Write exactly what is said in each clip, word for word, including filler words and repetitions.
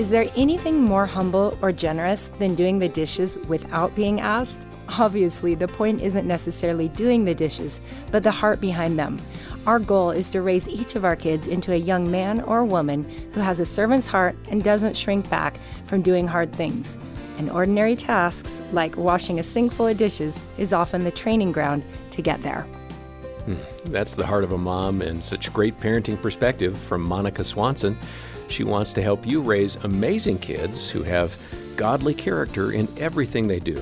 Is there anything more humble or generous than doing the dishes without being asked? Obviously, the point isn't necessarily doing the dishes, but the heart behind them. Our goal is to raise each of our kids into a young man or woman who has a servant's heart and doesn't shrink back from doing hard things. And ordinary tasks, like washing a sink full of dishes, is often the training ground to get there. That's the heart of a mom, and such great parenting perspective from Monica Swanson. She wants to help you raise amazing kids who have godly character in everything they do.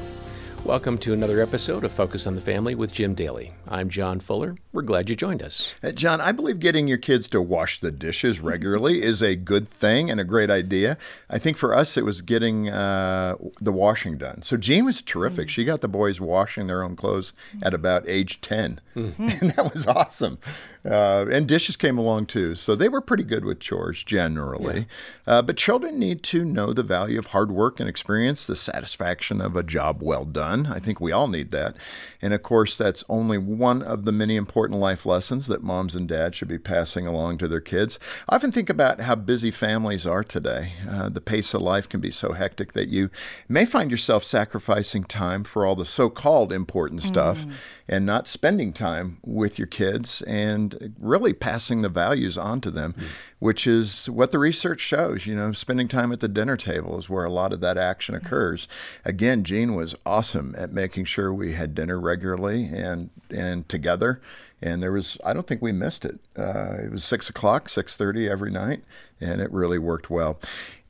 Welcome to another episode of Focus on the Family with Jim Daly. I'm John Fuller. We're glad you joined us. Uh, John, I believe getting your kids to wash the dishes regularly is a good thing and a great idea. I think for us, it was getting uh, the washing done. So Jean was terrific. Mm-hmm. She got the boys washing their own clothes at about age ten, mm-hmm. and that was awesome. Uh, and dishes came along, too. So they were pretty good with chores generally. Yeah. Uh, but children need to know the value of hard work and experience the satisfaction of a job well done. I think we all need that. And of course, that's only one of the many important life lessons that moms and dads should be passing along to their kids. I often think about how busy families are today. Uh, the pace of life can be so hectic that you may find yourself sacrificing time for all the so-called important stuff mm. and not spending time with your kids and really passing the values on to them, mm. which is what the research shows. You know, spending time at the dinner table is where a lot of that action occurs. Again, Jean was awesome at making sure we had dinner regularly and and together. And there was, I don't think we missed it. Uh, it was six o'clock, six thirty every night, and it really worked well.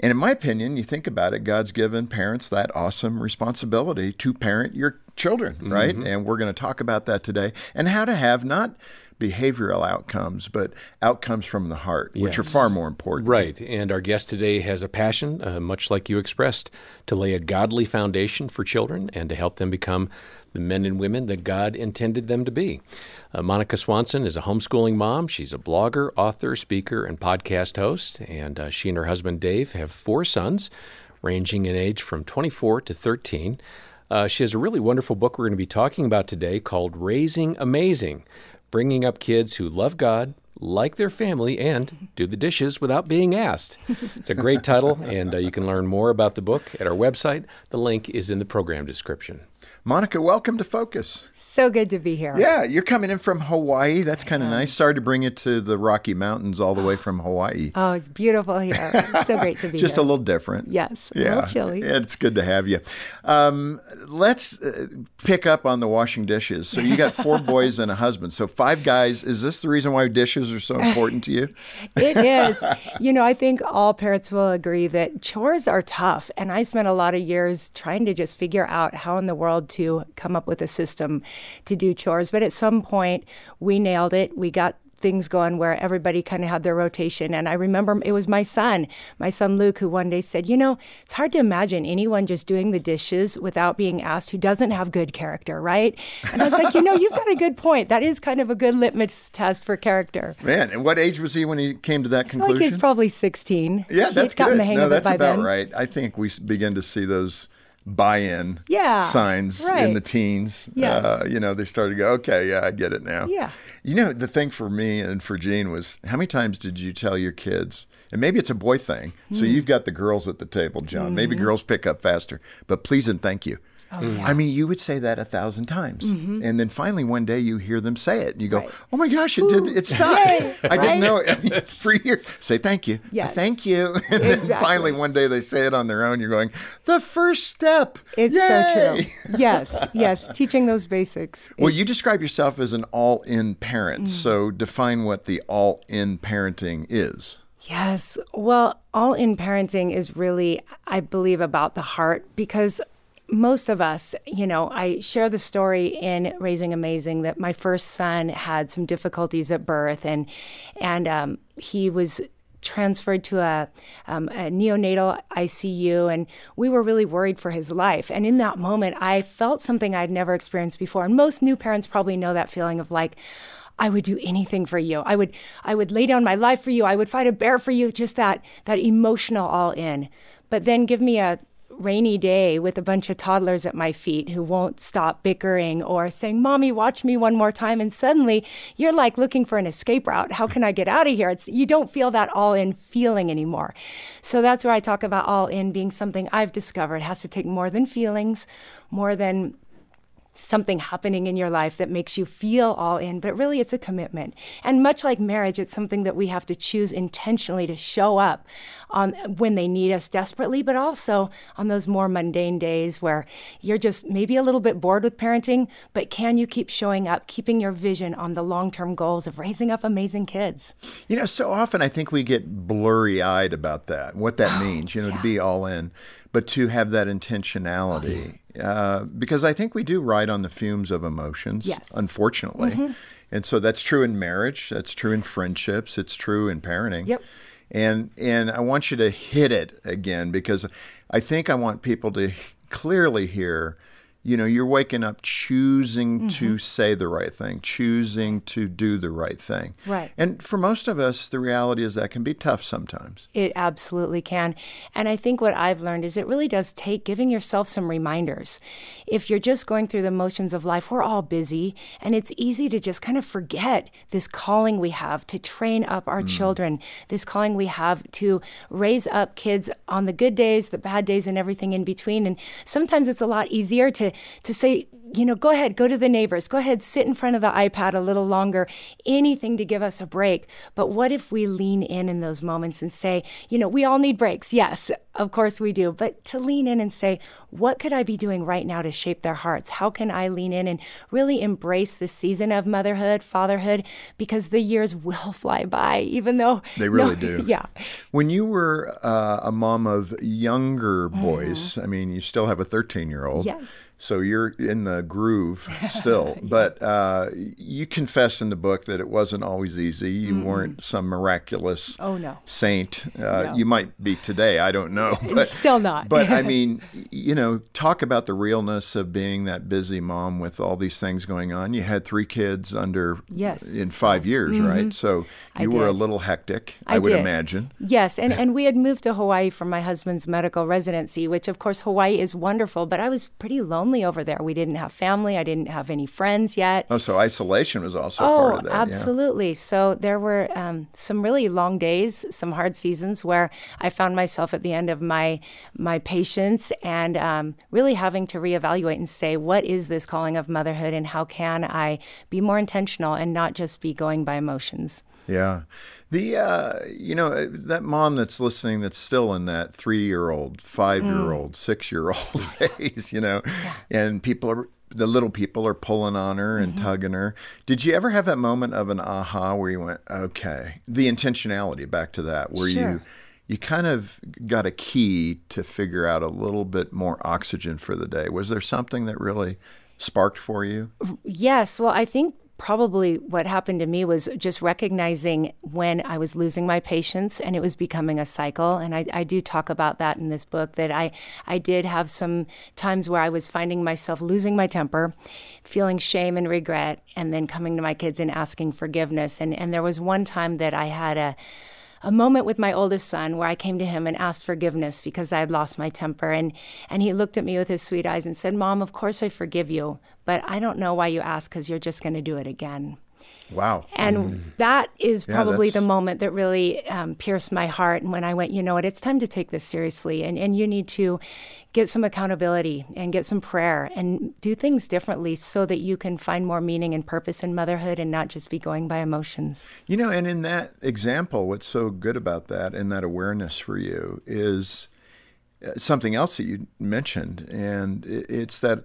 And in my opinion, you think about it, God's given parents that awesome responsibility to parent your children, mm-hmm. right? And we're going to talk about that today and how to have not behavioral outcomes, but outcomes from the heart, yes. which are far more important. Right. And our guest today has a passion, uh, much like you expressed, to lay a godly foundation for children and to help them become the men and women that God intended them to be. Uh, Monica Swanson is a homeschooling mom. She's a blogger, author, speaker, and podcast host. And uh, she and her husband, Dave, have four sons, ranging in age from twenty-four to thirteen. Uh, she has a really wonderful book we're going to be talking about today called Raising Amazing, Bringing Up Kids Who Love God, Like Their Family, and Do the Dishes Without Being Asked. It's a great title, and uh, you can learn more about the book at our website. The link is in the program description. Monica, welcome to Focus. So good to be here. Yeah, you're coming in from Hawaii. That's kind of nice. Sorry to bring it to the Rocky Mountains all the way from Hawaii. Oh, it's beautiful here. It's so great to be Just here. Just a little different. Yes, yeah. A little chilly. It's good to have you. Um, let's uh, pick up on the washing dishes. So you got four boys and a husband. So five guys. Is this the reason why dishes are so important to you? It is. You know, I think all parents will agree that chores are tough. And I spent a lot of years trying to just figure out how in the world to come up with a system to do chores. But at some point, we nailed it. We got things going where everybody kind of had their rotation. And I remember it was my son, my son Luke, who one day said, you know, it's hard to imagine anyone just doing the dishes without being asked who doesn't have good character, right? And I was like, you know, you've got a good point. That is kind of a good litmus test for character. Man, and what age was he when he came to that I conclusion? I think he's probably sixteen. Yeah, that's good. The hang no, of that's about then. Right. I think we begin to see those buy-in yeah, signs right. in the teens. Yes. Uh, you know, they started to go, okay, yeah, I get it now. Yeah. You know, the thing for me and for Jean was, how many times did you tell your kids, and maybe it's a boy thing, mm. so you've got the girls at the table, John. Mm. Maybe girls pick up faster, but please and thank you. Oh, yeah. I mean, you would say that a thousand times. Mm-hmm. And then finally, one day, you hear them say it. And you go, right. oh, my gosh, it did, it stopped. Yay, I right? didn't know it. I mean, for years, say thank you. Yes. Thank you. And exactly. then finally, one day, they say it on their own. You're going, the first step. It's Yay. So true. Yes, yes. Teaching those basics. Well, you describe yourself as an all-in parent. Mm. So define what the all-in parenting is. Yes. Well, all-in parenting is really, I believe, about the heart, because most of us, you know, I share the story in Raising Amazing that my first son had some difficulties at birth, and and um, he was transferred to a, um, a neonatal I C U, and we were really worried for his life. And in that moment, I felt something I'd never experienced before. And most new parents probably know that feeling of like, I would do anything for you. I would I would lay down my life for you. I would fight a bear for you. Just that that emotional all in. But then give me a rainy day with a bunch of toddlers at my feet who won't stop bickering or saying, Mommy, watch me one more time. And suddenly you're like looking for an escape route. How can I get out of here? It's, you don't feel that all in feeling anymore. So that's where I talk about all in being something I've discovered. It has to take more than feelings, more than something happening in your life that makes you feel all in, but really it's a commitment. And much like marriage, it's something that we have to choose intentionally to show up um, when they need us desperately, but also on those more mundane days where you're just maybe a little bit bored with parenting, but can you keep showing up, keeping your vision on the long-term goals of raising up amazing kids? You know, so often I think we get blurry-eyed about that, what that oh, means, you know, yeah. to be all in, but to have that intentionality. Oh, yeah. Uh, because I think we do ride on the fumes of emotions, yes. unfortunately. Mm-hmm. And so that's true in marriage. That's true in friendships. It's true in parenting. Yep. And and I want you to hit it again, because I think I want people to clearly hear, you know, you're waking up choosing mm-hmm. to say the right thing, choosing to do the right thing. Right. And for most of us, the reality is that can be tough sometimes. It absolutely can. And I think what I've learned is it really does take giving yourself some reminders. If you're just going through the motions of life, we're all busy, and it's easy to just kind of forget this calling we have to train up our mm. children, this calling we have to raise up kids on the good days, the bad days, and everything in between. And sometimes it's a lot easier to to say, you know, go ahead, go to the neighbors, go ahead, sit in front of the iPad a little longer, anything to give us a break. But what if we lean in in those moments and say, you know, we all need breaks. Yes, of course we do. But to lean in and say, what could I be doing right now to shape their hearts? How can I lean in and really embrace this season of motherhood, fatherhood, because the years will fly by, even though they really no, do. Yeah. When you were uh, a mom of younger boys, mm-hmm. I mean, you still have a thirteen-year-old. Yes. So you're in the groove still, yeah. but uh, you confess in the book that it wasn't always easy. You mm-hmm. weren't some miraculous oh, no. saint. Uh, no. You might be today, I don't know. But, still not. But I mean, you know, talk about the realness of being that busy mom with all these things going on. You had three kids under yes. in five years, mm-hmm. right? So you were a little hectic, I, I would did. imagine. Yes, and, and we had moved to Hawaii for my husband's medical residency, which of course Hawaii is wonderful, but I was pretty lonely over there. We didn't have family. I didn't have any friends yet. Oh, so isolation was also oh, part of that. Oh, absolutely. Yeah. So there were um, some really long days, some hard seasons where I found myself at the end of my my patience and um, really having to reevaluate and say, what is this calling of motherhood and how can I be more intentional and not just be going by emotions? Yeah. The, uh, you know, that mom that's listening that's still in that three-year-old, five-year-old, mm. six-year-old phase, you know, yeah. and people are, the little people are pulling on her and mm-hmm. tugging her. Did you ever have that moment of an aha where you went, okay, the intentionality, back to that, where sure. you... you kind of got a key to figure out a little bit more oxygen for the day. Was there something that really sparked for you? Yes. Well, I think probably what happened to me was just recognizing when I was losing my patience and it was becoming a cycle. And I, I do talk about that in this book, that I, I did have some times where I was finding myself losing my temper, feeling shame and regret, and then coming to my kids and asking forgiveness. And, and there was one time that I had a a moment with my oldest son where I came to him and asked forgiveness because I had lost my temper. And, and he looked at me with his sweet eyes and said, Mom, of course I forgive you, but I don't know why you ask because you're just going to do it again. Wow. And mm. that is yeah, probably that's... the moment that really um, pierced my heart. And when I went, you know what, it's time to take this seriously. And, and you need to get some accountability and get some prayer and do things differently so that you can find more meaning and purpose in motherhood and not just be going by emotions. You know, and in that example, what's so good about that and that awareness for you is something else that you mentioned. And it's that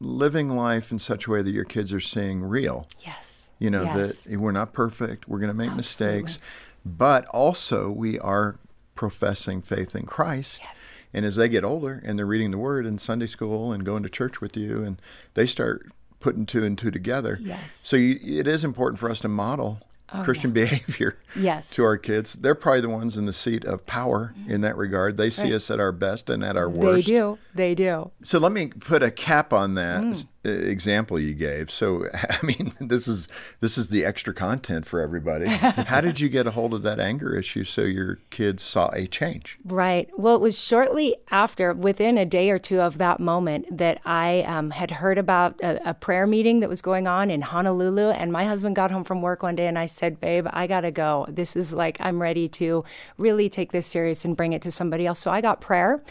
living life in such a way that your kids are seeing real. Yes. You know, yes. that we're not perfect, we're going to make Absolutely. mistakes, but also we are professing faith in Christ. Yes. And as they get older and they're reading the Word in Sunday school and going to church with you, and they start putting two and two together. Yes. So you, it is important for us to model oh, Christian yeah. behavior yes. to our kids. They're probably the ones in the seat of power mm-hmm. in that regard. They see right. us at our best and at our worst. They do. They do. So let me put a cap on that. Mm. example you gave. So, I mean, this is this is the extra content for everybody. How did you get a hold of that anger issue so your kids saw a change? Right. Well, it was shortly after, within a day or two of that moment, that I um, had heard about a, a prayer meeting that was going on in Honolulu. And my husband got home from work one day and I said, babe, I got to go. This is like, I'm ready to really take this serious and bring it to somebody else. So I got prayer.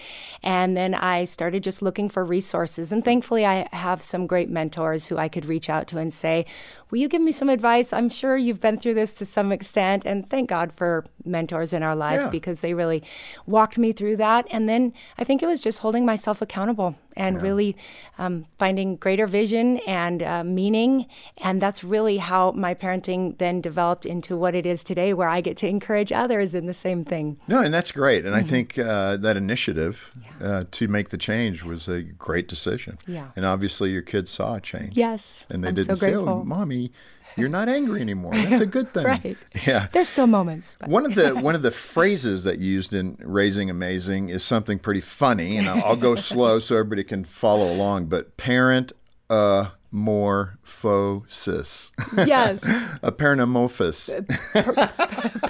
And then I started just looking for resources. And thankfully, I have some great mentors who I could reach out to and say, will you give me some advice? I'm sure you've been through this to some extent. And thank God for mentors in our life, yeah. because they really walked me through that. And then I think it was just holding myself accountable and yeah. really um, finding greater vision and uh, meaning. And that's really how my parenting then developed into what it is today, where I get to encourage others in the same thing. No, and that's great. And mm-hmm. I think uh, that initiative yeah. uh, to make the change was a great decision. Yeah. And obviously your kids saw a change. Yes, and they I'm didn't so say, oh, Mommy, you're not angry anymore. That's a good thing. Right. Yeah. There's still moments. But. One of the one of the phrases that you used in Raising Amazing is something pretty funny, and I'll, I'll go slow so everybody can follow along, but parent uh Morphosis. Yes. A parentamorphosis.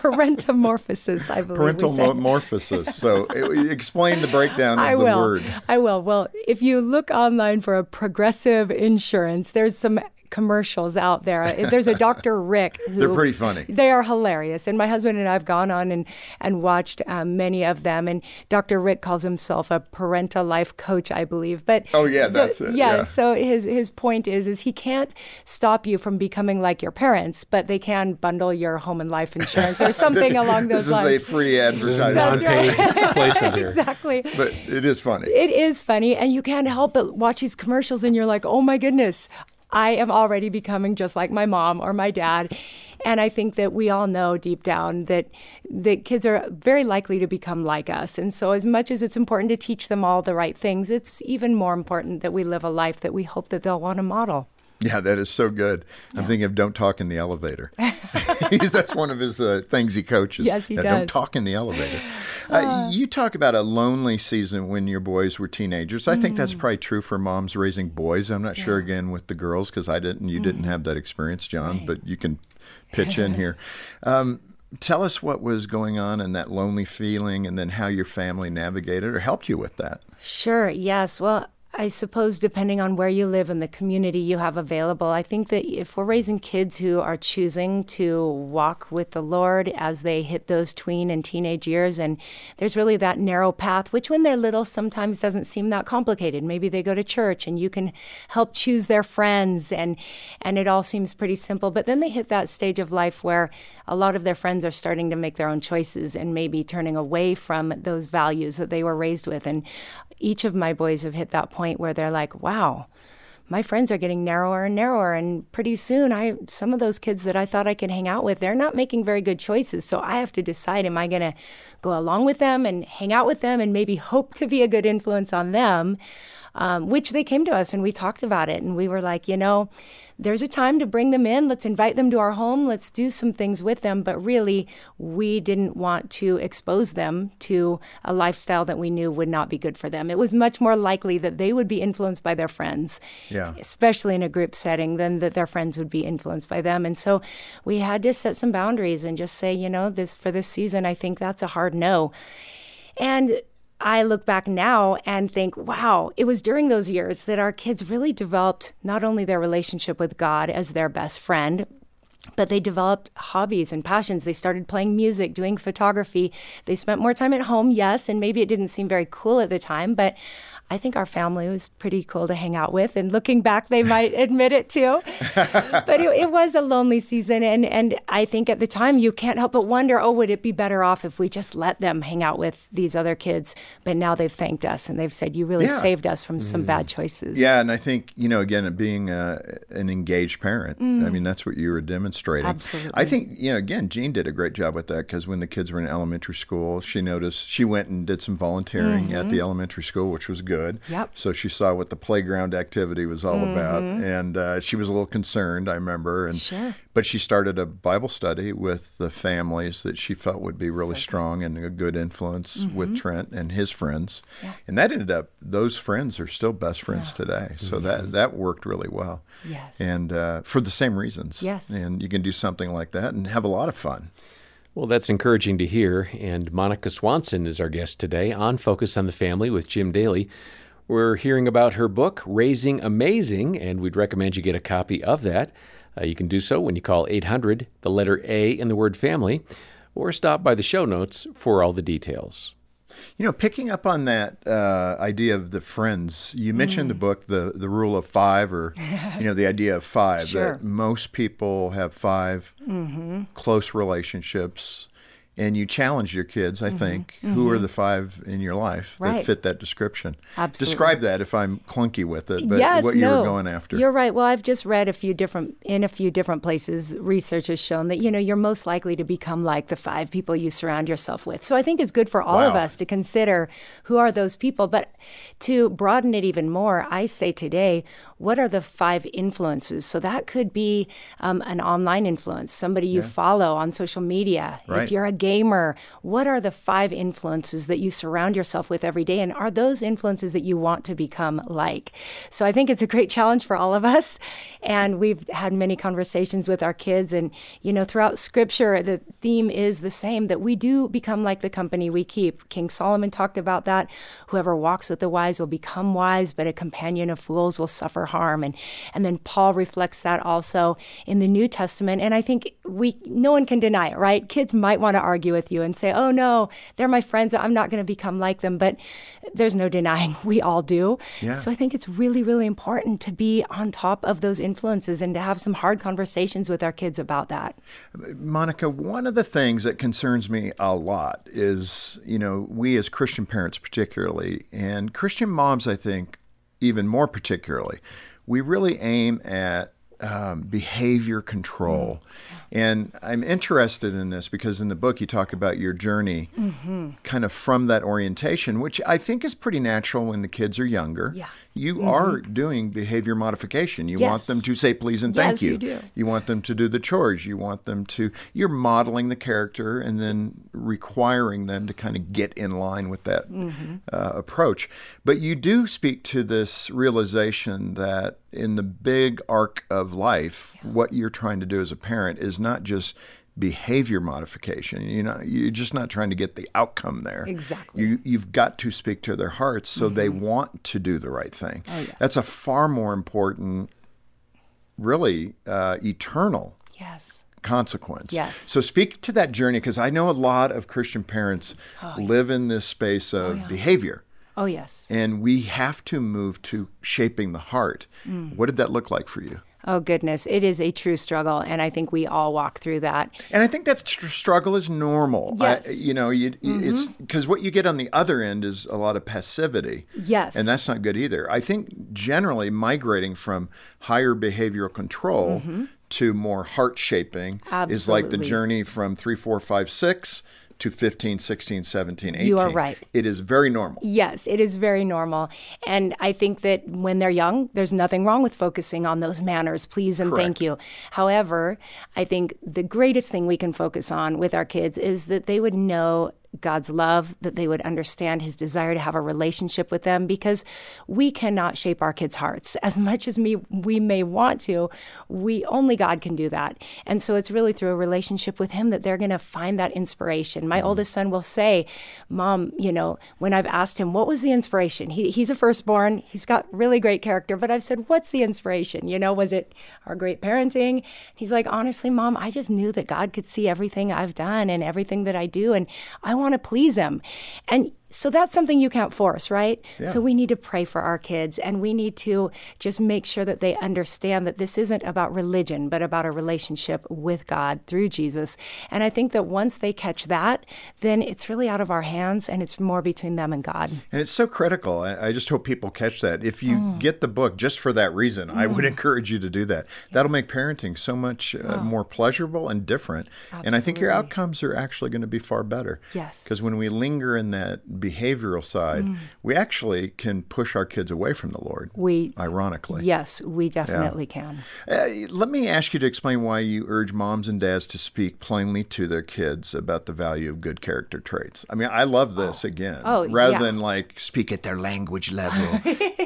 Parentamorphosis, I believe. Parentamorphosis. So it, explain the breakdown of I the will. word. I will. Well, if you look online for a progressive insurance, there's some commercials out there. There's a Doctor Rick. Who, they're pretty funny. They are hilarious. And my husband and I have gone on and, and watched um, many of them. And Doctor Rick calls himself a parental life coach, I believe. But oh, yeah, that's the, it. Yeah, yeah. So his, his point is, is he can't stop you from becoming like your parents, but they can bundle your home and life insurance or something this, along those this lines. This is a free advertisement. That's right. placement here. Exactly. But it is funny. It is funny. And you can't help but watch these commercials and you're like, oh my goodness, I am already becoming just like my mom or my dad. And I think that we all know deep down that that kids are very likely to become like us. And so as much as it's important to teach them all the right things, it's even more important that we live a life that we hope that they'll want to model. Yeah, that is so good. Yeah. I'm thinking of don't talk in the elevator. That's one of his uh, things he coaches. Yes, he yeah, does. Don't talk in the elevator. Uh, uh, you talk about a lonely season when your boys were teenagers. I mm-hmm. think that's probably true for moms raising boys. I'm not yeah. sure, again, with the girls, because I didn't. you mm-hmm. didn't have that experience, John, right. but you can pitch in here. Um, tell us what was going on and that lonely feeling and then how your family navigated or helped you with that. Sure, yes. Well, I suppose depending on where you live and the community you have available, I think that if we're raising kids who are choosing to walk with the Lord as they hit those tween and teenage years, and there's really that narrow path, which when they're little sometimes doesn't seem that complicated. Maybe they go to church and you can help choose their friends, and and it all seems pretty simple. But then they hit that stage of life where a lot of their friends are starting to make their own choices and maybe turning away from those values that they were raised with. And each of my boys have hit that point where they're like, wow, my friends are getting narrower and narrower, and pretty soon I some of those kids that I thought I could hang out with, they're not making very good choices. So I have to decide, am I going to go along with them and hang out with them and maybe hope to be a good influence on them? Um, which they came to us and we talked about it, and we were like, you know, there's a time to bring them in. Let's invite them to our home. Let's do some things with them. But really, we didn't want to expose them to a lifestyle that we knew would not be good for them. It was much more likely that they would be influenced by their friends, yeah. especially in a group setting, than that their friends would be influenced by them. And so we had to set some boundaries and just say, you know, this for this season, I think that's a hard no. And I look back now and think, wow, it was during those years that our kids really developed not only their relationship with God as their best friend, but they developed hobbies and passions. They started playing music, doing photography. They spent more time at home, yes, and maybe it didn't seem very cool at the time, but I think our family was pretty cool to hang out with. And looking back, they might admit it too. But it, it was a lonely season. And, and I think at the time, you can't help but wonder, oh, would it be better off if we just let them hang out with these other kids? But now they've thanked us and they've said, you really yeah. saved us from mm. some bad choices. Yeah. And I think, you know, again, being uh, an engaged parent, mm. I mean, that's what you were demonstrating. demonstrating. Absolutely. I think, you know, again, Jean did a great job with that, because when the kids were in elementary school, she noticed, she went and did some volunteering mm-hmm. at the elementary school, which was good. Yep. So she saw what the playground activity was all mm-hmm. about. And uh, she was a little concerned, I remember. And, sure. But she started a Bible study with the families that she felt would be really so strong and a good influence mm-hmm. with Trent and his friends. Yeah. And that ended up, those friends are still best friends yeah. today. So yes. that, that worked really well. Yes. And uh, for the same reasons. Yes. And you can do something like that and have a lot of fun. Well, that's encouraging to hear. And Monica Swanson is our guest today on Focus on the Family with Jim Daly. We're hearing about her book, Raising Amazing, and we'd recommend you get a copy of that. Uh, you can do so when you call eight hundred, the letter A and the word family, or stop by the show notes for all the details. You know, picking up on that uh, idea of the friends, you mentioned mm. the book, the the rule of five, or, you know, the idea of five, sure. that most people have five mm-hmm. close relationships, and you challenge your kids, I mm-hmm. think, mm-hmm. who are the five in your life right. that fit that description. Absolutely. Describe that if I'm clunky with it, but yes, what you no, were going after. You're right. Well, I've just read a few different, in a few different places, research has shown that, you know, you're most likely to become like the five people you surround yourself with. So I think it's good for all wow. of us to consider who are those people. But to broaden it even more, I say today, what are the five influences? So that could be um, an online influence, somebody you yeah. follow on social media. Right. If you're a gamer, what are the five influences that you surround yourself with every day? And are those influences that you want to become like? So I think it's a great challenge for all of us. And we've had many conversations with our kids. And, you know, throughout Scripture, the theme is the same, that we do become like the company we keep. King Solomon talked about that. Whoever walks with the wise will become wise, but a companion of fools will suffer harm. And and then Paul reflects that also in the New Testament. And I think we no one can deny it, right? Kids might want to argue with you and say, oh, no, they're my friends, I'm not going to become like them. But there's no denying we all do. Yeah. So I think it's really, really important to be on top of those influences and to have some hard conversations with our kids about that. Monica, one of the things that concerns me a lot is, you know, we as Christian parents particularly, and Christian moms, I think, even more particularly, we really aim at um, behavior control. Mm-hmm. And I'm interested in this because in the book you talk about your journey mm-hmm. kind of from that orientation, which I think is pretty natural when the kids are younger. Yeah. You mm-hmm. are doing behavior modification. You yes. want them to say please and thank yes, you. You do. You want them to do the chores. You want them to, you're modeling the character and then requiring them to kind of get in line with that mm-hmm. uh, approach. But you do speak to this realization that in the big arc of life, yeah. what you're trying to do as a parent is not just behavior modification. You know, you're just not trying to get the outcome there. Exactly. You, you've got to speak to their hearts so mm-hmm. they want to do the right thing. Oh, yes. That's a far more important, really uh, eternal yes. consequence. Yes. So speak to that journey, because I know a lot of Christian parents oh, live yeah. in this space of oh, yeah. behavior. Oh, yes. And we have to move to shaping the heart. Mm. What did that look like for you? Oh, goodness. It is a true struggle, and I think we all walk through that. And I think that tr- struggle is normal. Yes. I, you know, you, mm-hmm. it's because what you get on the other end is a lot of passivity. Yes. And that's not good either. I think generally migrating from higher behavioral control mm-hmm. to more heart-shaping Absolutely. Is like the journey from three, four, five, six to fifteen, sixteen, seventeen, eighteen. You are right. It is very normal. Yes, it is very normal. And I think that when they're young, there's nothing wrong with focusing on those manners, please and Correct. Thank you. However, I think the greatest thing we can focus on with our kids is that they would know God's love, that they would understand his desire to have a relationship with them, because we cannot shape our kids' hearts. As much as me, we may want to, we only God can do that. And so it's really through a relationship with him that they're going to find that inspiration. My mm-hmm. oldest son will say, Mom, you know, when I've asked him, what was the inspiration? He, he's a firstborn. He's got really great character. But I've said, what's the inspiration? You know, was it our great parenting? He's like, honestly, Mom, I just knew that God could see everything I've done and everything that I do. And I want to please him. And So that's something you can't force, right? Yeah. So we need to pray for our kids, and we need to just make sure that they understand that this isn't about religion, but about a relationship with God through Jesus. And I think that once they catch that, then it's really out of our hands, and it's more between them and God. And it's so critical. I just hope people catch that. If you mm. get the book just for that reason, mm. I would encourage you to do that. Yeah. That'll make parenting so much uh, oh. more pleasurable and different. Absolutely. And I think your outcomes are actually going to be far better. Yes. Because when we linger in that behavioral side, mm. we actually can push our kids away from the Lord, We, ironically. Yes, we definitely yeah. can. Uh, let me ask you to explain why you urge moms and dads to speak plainly to their kids about the value of good character traits. I mean, I love this, oh. again, oh, rather yeah. than like speak at their language level.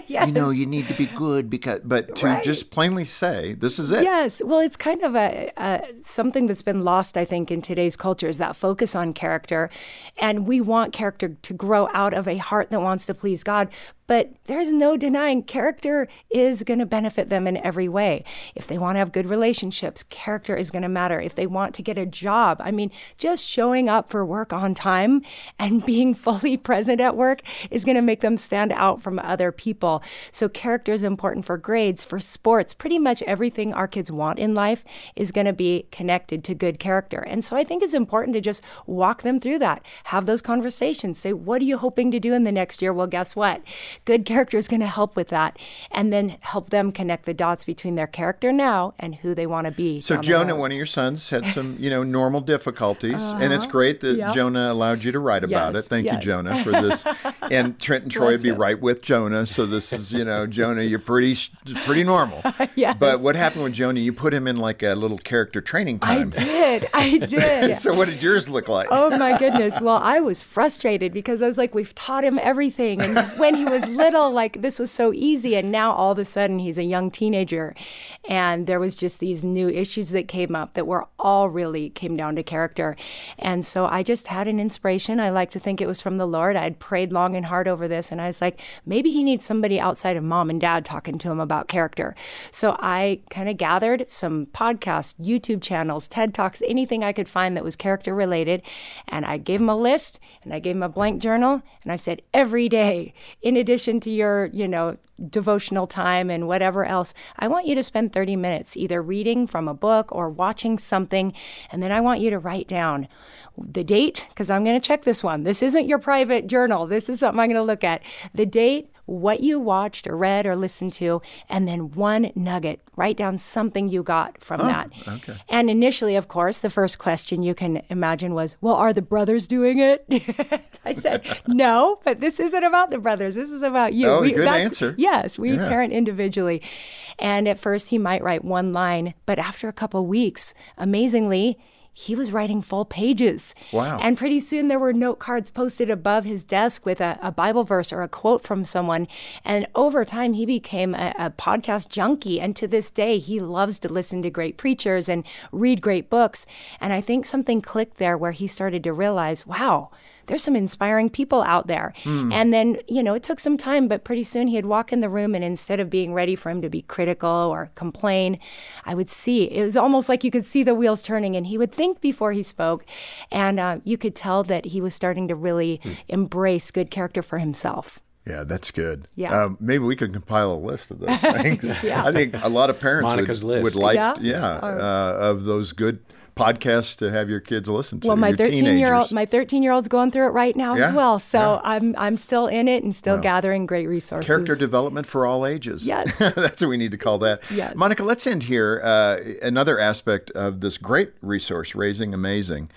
Yes. You know, you need to be good because, but to right. just plainly say, this is it. Yes. Well, it's kind of a, a something that's been lost, I think, in today's culture is that focus on character. And we want character to grow out of a heart that wants to please God. But there's no denying character is going to benefit them in every way. If they want to have good relationships, character is going to matter. If they want to get a job, I mean, just showing up for work on time and being fully present at work is going to make them stand out from other people. So character is important for grades, for sports. Pretty much everything our kids want in life is going to be connected to good character. And so I think it's important to just walk them through that, have those conversations, say, what are you hoping to do in the next year? Well, guess what? Good character is going to help with that, and then help them connect the dots between their character now and who they want to be. So Jonah, one of your sons, had some, you know, normal difficulties, uh-huh. and it's great that yep. Jonah allowed you to write about yes, it. Thank yes. you, Jonah, for this. And Trent and Troy would be right with Jonah, so this is, you know, Jonah, you're pretty pretty normal. Yes. But what happened with Jonah, you put him in like a little character training time. I did, I did. So what did yours look like? Oh, my goodness. Well, I was frustrated because I was like, we've taught him everything, and when he was little, like, this was so easy, and now all of a sudden he's a young teenager, and there was just these new issues that came up that were all really came down to character. And so I just had an inspiration. I like to think it was from the Lord. I had prayed long and hard over this, and I was like, maybe he needs somebody outside of mom and dad talking to him about character. So I kind of gathered some podcasts, YouTube channels, TED Talks, anything I could find that was character related, and I gave him a list, and I gave him a blank journal, and I said, every day, in addition to your, you know, devotional time and whatever else, I want you to spend thirty minutes either reading from a book or watching something, and then I want you to write down the date, because I'm going to check this one. This isn't your private journal. This is something I'm going to look at. The date, what you watched or read or listened to, and then one nugget. Write down something you got from oh, that. Okay. And initially, of course, the first question you can imagine was, well, are the brothers doing it? I said, no, but this isn't about the brothers. This is about you. Oh, we, good answer. Yes, we yeah. parent individually. And at first, he might write one line, but after a couple weeks, amazingly, he was writing full pages. Wow. And pretty soon there were note cards posted above his desk with a, a Bible verse or a quote from someone. And over time, he became a, a podcast junkie. And to this day, he loves to listen to great preachers and read great books. And I think something clicked there where he started to realize, wow, there's some inspiring people out there. Mm. And then, you know, it took some time, but pretty soon he'd walk in the room, and instead of being ready for him to be critical or complain, I would see, it was almost like you could see the wheels turning, and he would think before he spoke. And uh, you could tell that he was starting to really mm. embrace good character for himself. Yeah, that's good. Yeah, um, maybe we could compile a list of those things. yeah. I think a lot of parents Monica's would, list. would like, yeah, yeah right. uh, of those good podcasts to have your kids listen to. Well, my thirteen-year-old, my thirteen-year-old's going through it right now yeah, as well. So yeah. I'm I'm still in it and still wow. gathering great resources. Character development for all ages. Yes, that's what we need to call that. Yes. Monica, let's end here. Uh, another aspect of this great resource, Raising Amazing,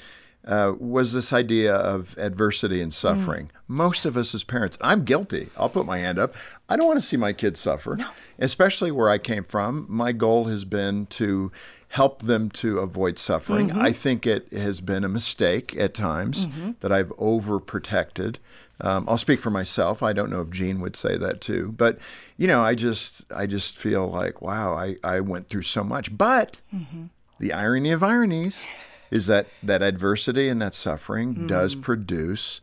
Uh, was this idea of adversity and suffering. Mm. Most of us as parents, I'm guilty. I'll put my hand up. I don't want to see my kids suffer, no. especially where I came from. My goal has been to help them to avoid suffering. Mm-hmm. I think it has been a mistake at times mm-hmm. that I've overprotected. Um, I'll speak for myself. I don't know if Jean would say that too. But, you know, I just I just feel like, wow, I, I went through so much. But mm-hmm. the irony of ironies is that that adversity and that suffering mm. does produce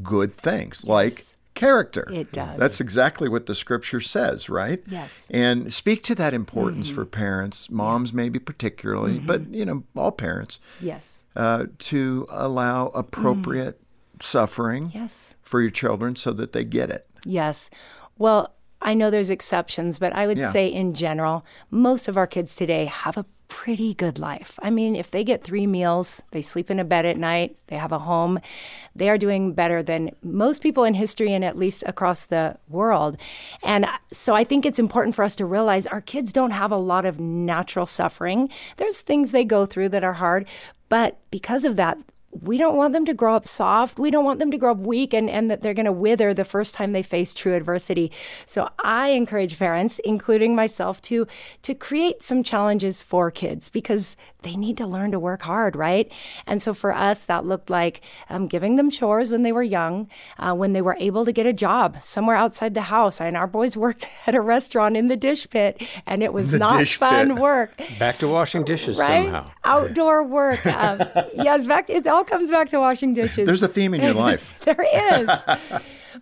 good things, yes. like character. It does. That's exactly what the scripture says, right? Yes. And speak to that importance mm-hmm. for parents, moms maybe particularly, mm-hmm. but, you know, all parents. Yes. Uh, to allow appropriate mm. suffering yes. for your children so that they get it. Yes. Well, I know there's exceptions, but I would yeah. say in general, most of our kids today have a pretty good life. I mean, if they get three meals, they sleep in a bed at night, they have a home, they are doing better than most people in history and at least across the world. And so I think it's important for us to realize our kids don't have a lot of natural suffering. There's things they go through that are hard, but because of that, we don't want them to grow up soft. We don't want them to grow up weak and, and that they're going to wither the first time they face true adversity. So I encourage parents, including myself, to to create some challenges for kids because they need to learn to work hard, right? And so for us, that looked like um, giving them chores when they were young, uh, when they were able to get a job somewhere outside the house. And our boys worked at a restaurant in the dish pit, and it was the not fun pit. work. Back to washing dishes right? somehow. Outdoor work. Um, yes, back it all comes back to washing dishes. There's a theme in your life. There is.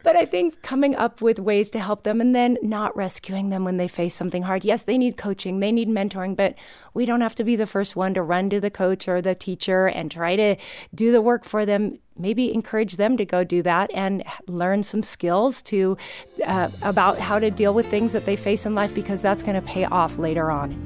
But I think coming up with ways to help them and then not rescuing them when they face something hard. Yes, they need coaching, they need mentoring, but we don't have to be the first one to run to the coach or the teacher and try to do the work for them. Maybe encourage them to go do that and learn some skills to uh, about how to deal with things that they face in life because that's going to pay off later on.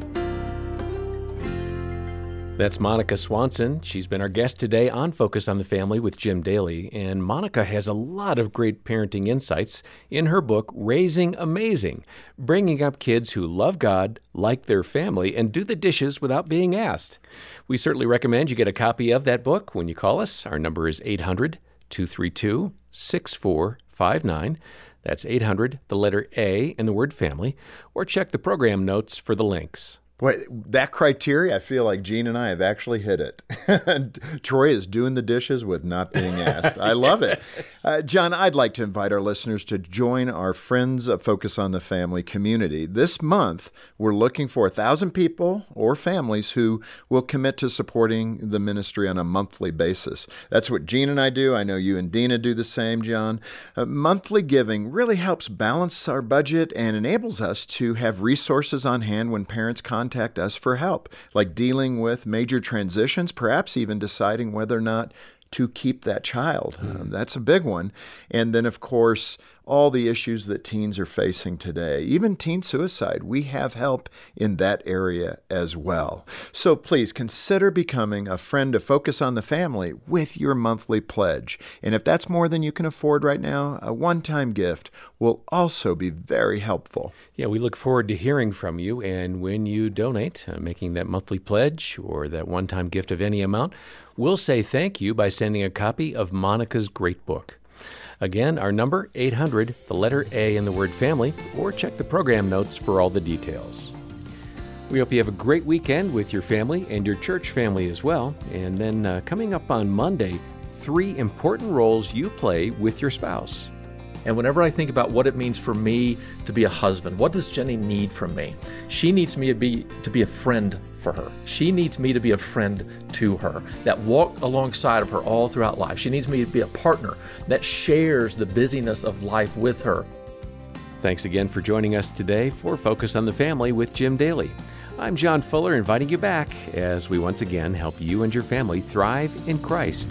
That's Monica Swanson. She's been our guest today on Focus on the Family with Jim Daly. And Monica has a lot of great parenting insights in her book, Raising Amazing, bringing up kids who love God, like their family, and do the dishes without being asked. We certainly recommend you get a copy of that book when you call us. Our number is eight hundred, two three two, six four five nine. That's eight hundred, the letter A, and the word family. Or check the program notes for the links. Boy, that criteria, I feel like Jean and I have actually hit it. Troy is doing the dishes with not being asked. I love it. Uh, John, I'd like to invite our listeners to join our Friends of Focus on the Family community. This month, we're looking for one thousand people or families who will commit to supporting the ministry on a monthly basis. That's what Jean and I do. I know you and Dina do the same, John. Uh, monthly giving really helps balance our budget and enables us to have resources on hand when parents contact contact us for help, like dealing with major transitions, perhaps even deciding whether or not to keep that child. Mm. Um, that's a big one. And then, of course, all the issues that teens are facing today, even teen suicide. We have help in that area as well. So please consider becoming a friend of Focus on the Family with your monthly pledge. And if that's more than you can afford right now, a one-time gift will also be very helpful. Yeah, we look forward to hearing from you. And when you donate, uh, making that monthly pledge or that one-time gift of any amount, we'll say thank you by sending a copy of Monica's great book. Again, our number, eight hundred, the letter A in the word family, or check the program notes for all the details. We hope you have a great weekend with your family and your church family as well. And then uh, coming up on Monday, three important roles you play with your spouse. And whenever I think about what it means for me to be a husband, what does Jenny need from me? She needs me to be to be a friend for her. She needs me to be a friend to her, that walk alongside of her all throughout life. She needs me to be a partner that shares the busyness of life with her. Thanks again for joining us today for Focus on the Family with Jim Daly. I'm John Fuller, inviting you back as we once again help you and your family thrive in Christ.